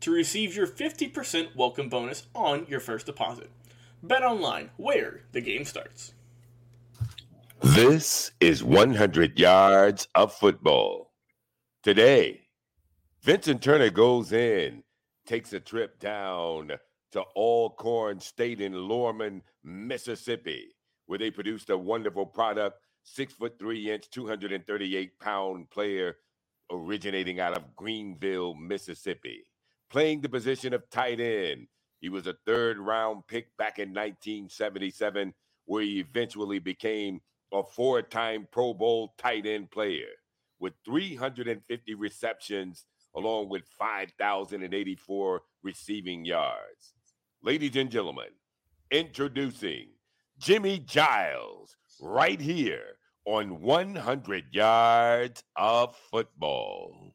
to receive your 50% welcome bonus on your first deposit. BetOnline, where the game starts. This is 100 Yards of Football. Today, Vincent Turner goes in, takes a trip down to Alcorn State in Loorman, Mississippi, where they produced a wonderful product, 6'3", 238-pound player, originating out of Greenville, Mississippi. Playing the position of tight end, he was a third-round pick back in 1977, where he eventually became a four-time Pro Bowl tight end player with 350 receptions along with 5,084 receiving yards. Ladies and gentlemen, introducing Jimmy Giles right here on 100 Yards of Football.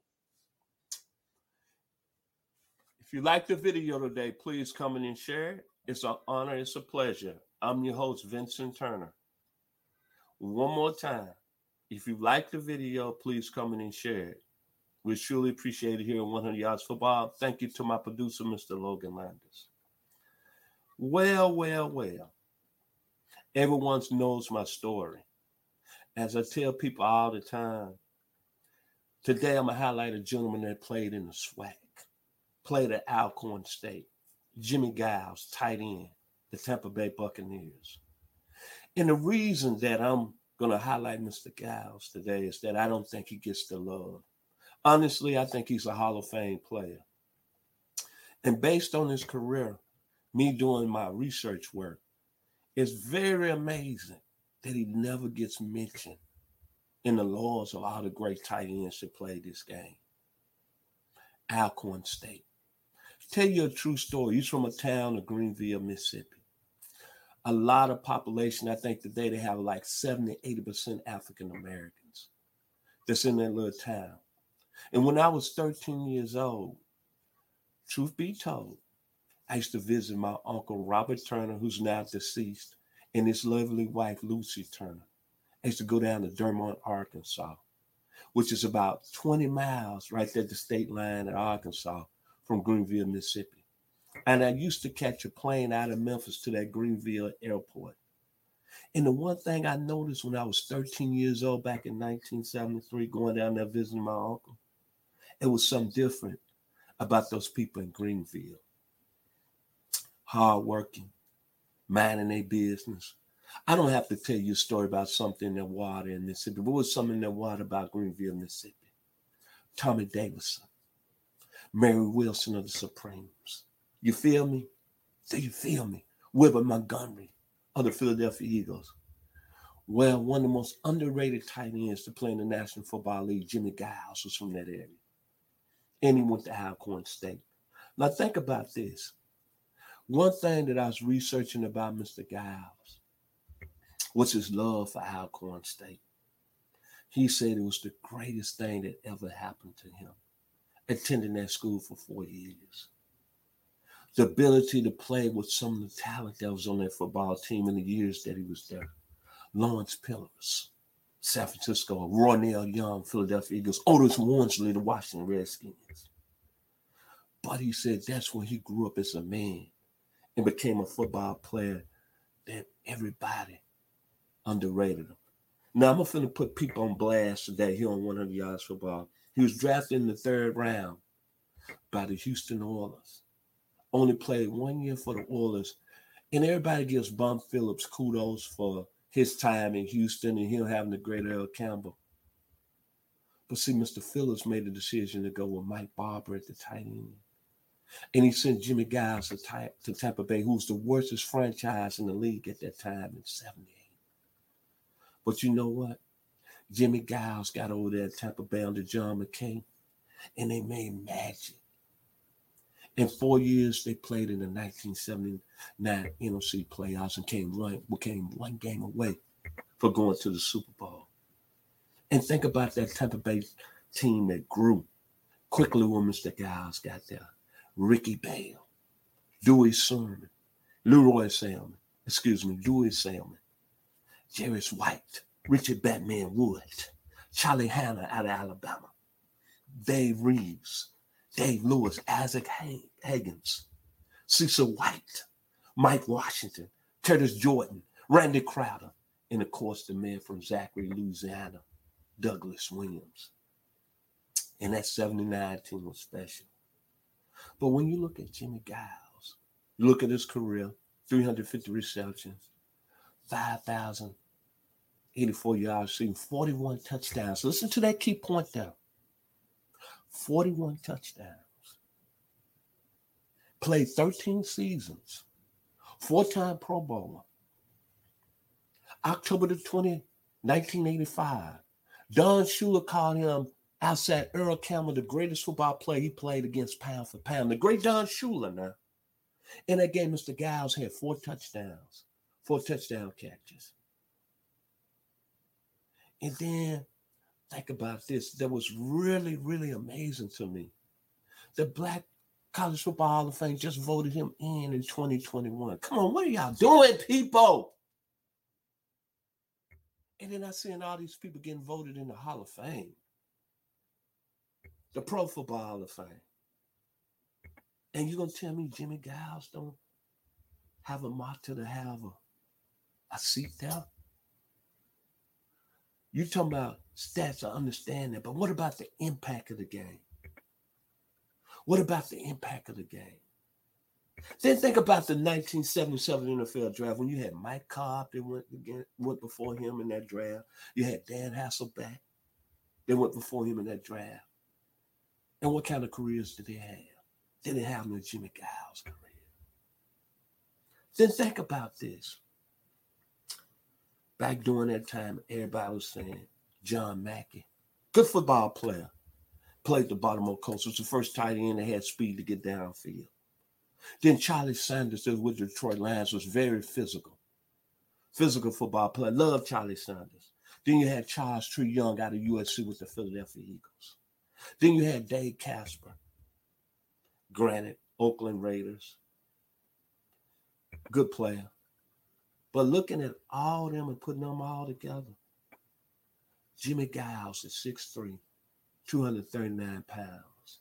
If you like the video today, please come in and share it. It's an honor. It's a pleasure. I'm your host, Vincent Turner. One more time, if you like the video, please come in and share it. We surely appreciate it here at 100 Yards Football. Thank you to my producer, Mr. Logan Landers. Well. Everyone knows my story. As I tell people all the time, today I'm going to highlight a gentleman that played in the SWAC, played at Alcorn State, Jimmy Giles, tight end, the Tampa Bay Buccaneers. And the reason that I'm going to highlight Mr. Giles today is that I don't think he gets the love. Honestly, I think he's a Hall of Fame player. And based on his career, me doing my research work, it's very amazing that he never gets mentioned in the laws of all the great tight ends that play this game. Alcorn State. Tell you a true story. He's from a town of Greenville, Mississippi. A lot of population, I think today they have like 70, 80% African Americans that's in that little town. And when I was 13 years old, truth be told, I used to visit my uncle Robert Turner, who's now deceased, and his lovely wife, Lucy Turner. I used to go down to Dermont, Arkansas, which is about 20 miles right there at the state line in Arkansas from Greenville, Mississippi. And I used to catch a plane out of Memphis to that Greenville airport. And the one thing I noticed when I was 13 years old back in 1973, going down there visiting my uncle, it was something different about those people in Greenville. Hardworking, minding their business. I don't have to tell you a story about something in the water in Mississippi. What was something in the water about Greenville, Mississippi? Tommy Davidson, Mary Wilson of the Supremes. You feel me? Do you feel me? Weber Montgomery of the Philadelphia Eagles. Well, one of the most underrated tight ends to play in the National Football League, Jimmy Giles, was from that area. and he went to Alcorn State. Now think about this. One thing that I was researching about Mr. Giles was his love for Alcorn State. He said it was the greatest thing that ever happened to him, attending that school for 4 years. The ability to play with some of the talent that was on that football team in the years that he was there. Lawrence Pillars, San Francisco, Roy Neil Young, Philadelphia Eagles, Otis Warnsley, the Washington Redskins. But he said that's when he grew up as a man and became a football player that everybody underrated him. Now, I'm going to put people on blast today here on 100 Yards Football. He was drafted in the third round by the Houston Oilers. Only played 1 year for the Oilers. And everybody gives Bum Phillips kudos for his time in Houston and him having the great Earl Campbell. But see, Mr. Phillips made the decision to go with Mike Barber at the tight end. And he sent Jimmy Giles to Tampa Bay, who was the worstest franchise in the league at that time in 78. But you know what? Jimmy Giles got over there at Tampa Bay under John McCain, and they made magic. In 4 years, they played in the 1979 NOC playoffs and became one game away for going to the Super Bowl. And think about that Tampa Bay team that grew quickly when Mr. Giles got there. Ricky Bale, Dewey Salmon, Jarrett White, Richard Batman Wood, Charlie Hannah out of Alabama, Dave Reeves, Dave Lewis, Isaac Higgins, Cecil White, Mike Washington, Curtis Jordan, Randy Crowder, and of course the man from Zachary, Louisiana, Douglas Williams. And that 79 team was special. But when you look at Jimmy Giles, you look at his career, 350 receptions, 5,084 yards receiving, 41 touchdowns. Listen to that key point there. 41 touchdowns. Played 13 seasons. Four-time Pro Bowler. October the 20th, 1985. Don Shula called him outside Earl Campbell, the greatest football player he played against pound for pound. The great Don Shula now. In that game, Mr. Giles had four touchdown catches. And then think about this. That was really, really amazing to me. The Black College Football Hall of Fame just voted him in 2021. Come on, what are y'all doing, people? And then I seen all these people getting voted in the Hall of Fame. The Pro Football Hall of Fame. And you're going to tell me Jimmy Giles don't have a motto to have a seat there? You're talking about stats, I understand that, but what about the impact of the game? What about the impact of the game? Then think about the 1977 NFL draft when you had Mike Cobb that went before him in that draft. You had Dan Hasselbeck that went before him in that draft. And what kind of careers did they have? They didn't have no Jimmy Giles career. Then think about this. Back during that time, everybody was saying John Mackey, good football player, played the Baltimore Colts. It was the first tight end that had speed to get downfield. Then Charlie Sanders with the Detroit Lions was very physical football player. Love Charlie Sanders. Then you had Charles Tree Young out of USC with the Philadelphia Eagles. Then you had Dave Casper, granted, Oakland Raiders. Good player. But looking at all of them and putting them all together, Jimmy Giles at 6'3", 239 pounds,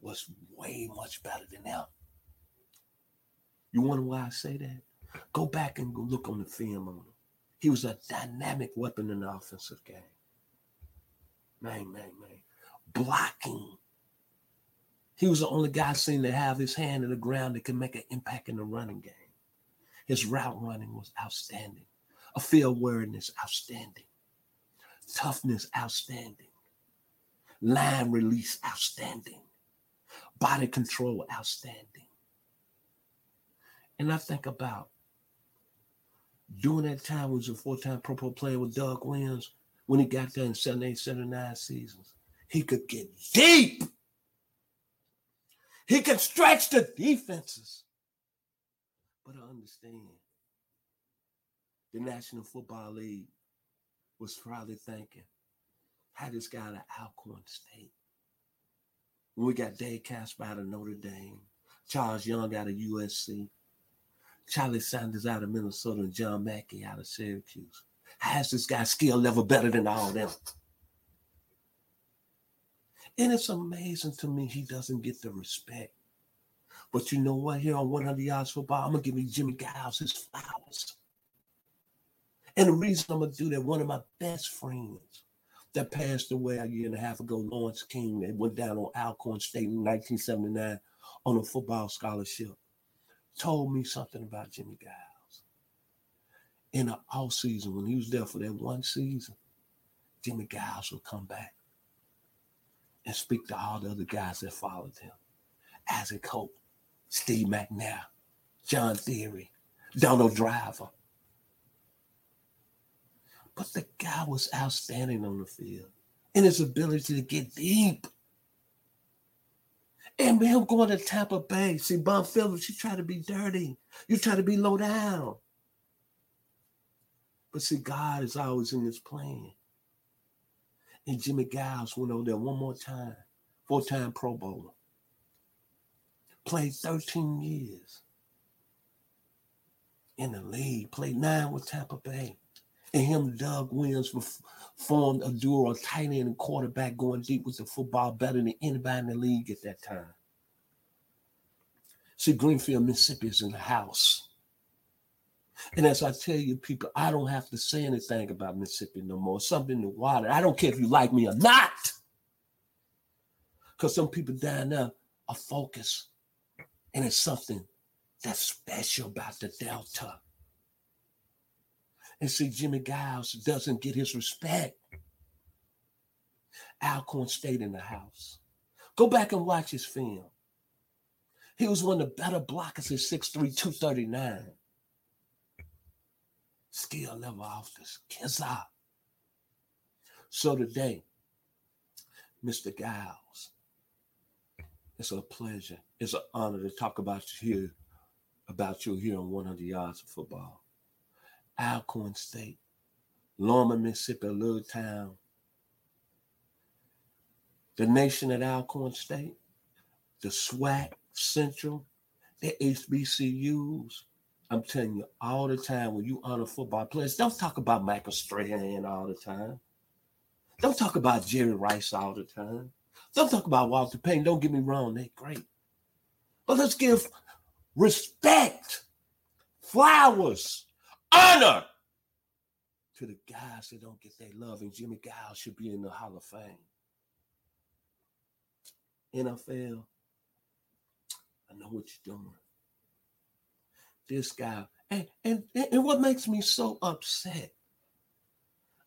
was way much better than them. You wonder why I say that? Go back and go look on the film on him. He was a dynamic weapon in the offensive game. Man. Blocking. He was the only guy seen to have his hand in the ground that could make an impact in the running game. His route running was outstanding. A field awareness, outstanding. Toughness, outstanding. Line release, outstanding. Body control, outstanding. And I think about during that time, he was a four-time Pro Bowl player with Doug Williams. When he got there in 78, 79 seasons, he could get deep He can stretch the defenses. But I understand the National Football League was probably thinking, how this guy out of Alcorn State? When we got Dave Casper out of Notre Dame, Charles Young out of USC, Charlie Sanders out of Minnesota, and John Mackey out of Syracuse. How is this guy's skill level better than all them? And it's amazing to me he doesn't get the respect. But you know what? Here on 100 Yards Football, I'm going to give you Jimmy Giles his flowers. And the reason I'm going to do that, one of my best friends that passed away a year and a half ago, Lawrence King, that went down on Alcorn State in 1979 on a football scholarship, told me something about Jimmy Giles. In the offseason, when he was there for that one season, Jimmy Giles would come back and speak to all the other guys that followed him. Isaac Hope, Steve McNair, John Theory, Donald Driver. But the guy was outstanding on the field in his ability to get deep. And him going to Tampa Bay, see, Bum Phillips, you try to be dirty. You try to be low down. But see, God is always in his plan. And Jimmy Giles went over there one more time, four-time Pro Bowler. Played 13 years in the league. Played 9 with Tampa Bay. And him and Doug Williams formed a duo, a tight end and quarterback going deep with the football better than anybody in the league at that time. See, Greenfield, Mississippi is in the house. And as I tell you, people, I don't have to say anything about Mississippi no more. Something in the water. I don't care if you like me or not. Because some people down there are focused. And it's something that's special about the Delta. And see, Jimmy Giles doesn't get his respect. Alcorn State in the house. Go back and watch his film. He was one of the better blockers at 6'3", 239. Skill level off this Kizza. So today, Mr. Giles, it's a pleasure. It's an honor to talk about you here on 100 Yards of Football. Alcorn State, Lorman, Mississippi, a little town. The nation at Alcorn State, the SWAC, Central, the HBCUs. I'm telling you all the time when you honor football players, don't talk about Michael Strahan all the time. Don't talk about Jerry Rice all the time. Don't talk about Walter Payton. Don't get me wrong. They're great. But let's give respect, flowers, honor to the guys that don't get their love. And Jimmy Giles should be in the Hall of Fame. NFL, I know what you're doing. This guy. And what makes me so upset,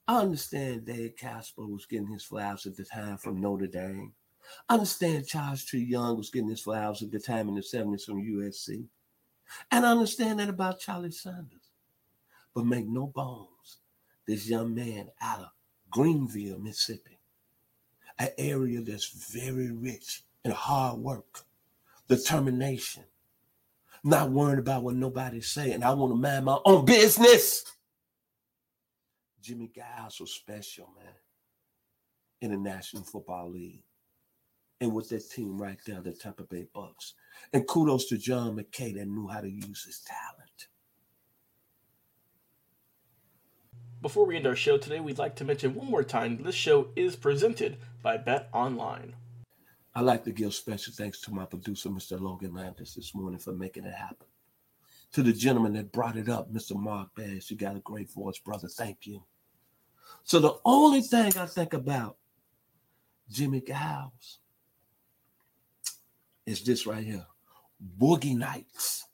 I understand Dave Casper was getting his flowers at the time from Notre Dame. I understand Charles T. Young was getting his flowers at the time in the 70s from USC. And I understand that about Charlie Sanders. But make no bones, this young man out of Greenville, Mississippi, an area that's very rich in hard work, determination, not worrying about what nobody's saying. I want to mind my own business. Jimmy Giles was special, man, in the National Football League. And with that team right there, the Tampa Bay Bucs. And kudos to John McCain that knew how to use his talent. Before we end our show today, we'd like to mention one more time this show is presented by BetOnline. I'd like to give special thanks to my producer, Mr. Logan Landers, this morning for making it happen. To the gentleman that brought it up, Mr. Mark Bass, you got a great voice, brother. Thank you. So the only thing I think about Jimmy Giles is this right here. Boogie Nights.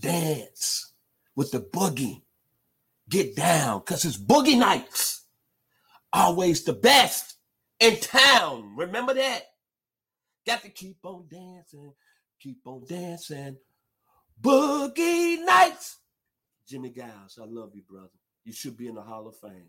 Dance with the boogie. Get down, because it's Boogie Nights. Always the best in town. Remember that? Got to keep on dancing, Boogie Nights. Jimmy Giles, I love you, brother. You should be in the Hall of Fame.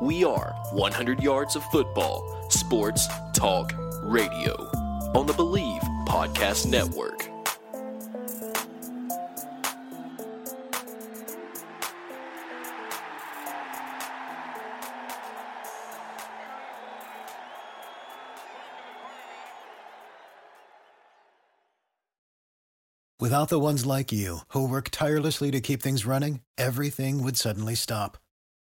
We are 100 Yards of Football Sports Talk Radio on the Believe Podcast Network. Without the ones like you, who work tirelessly to keep things running, everything would suddenly stop.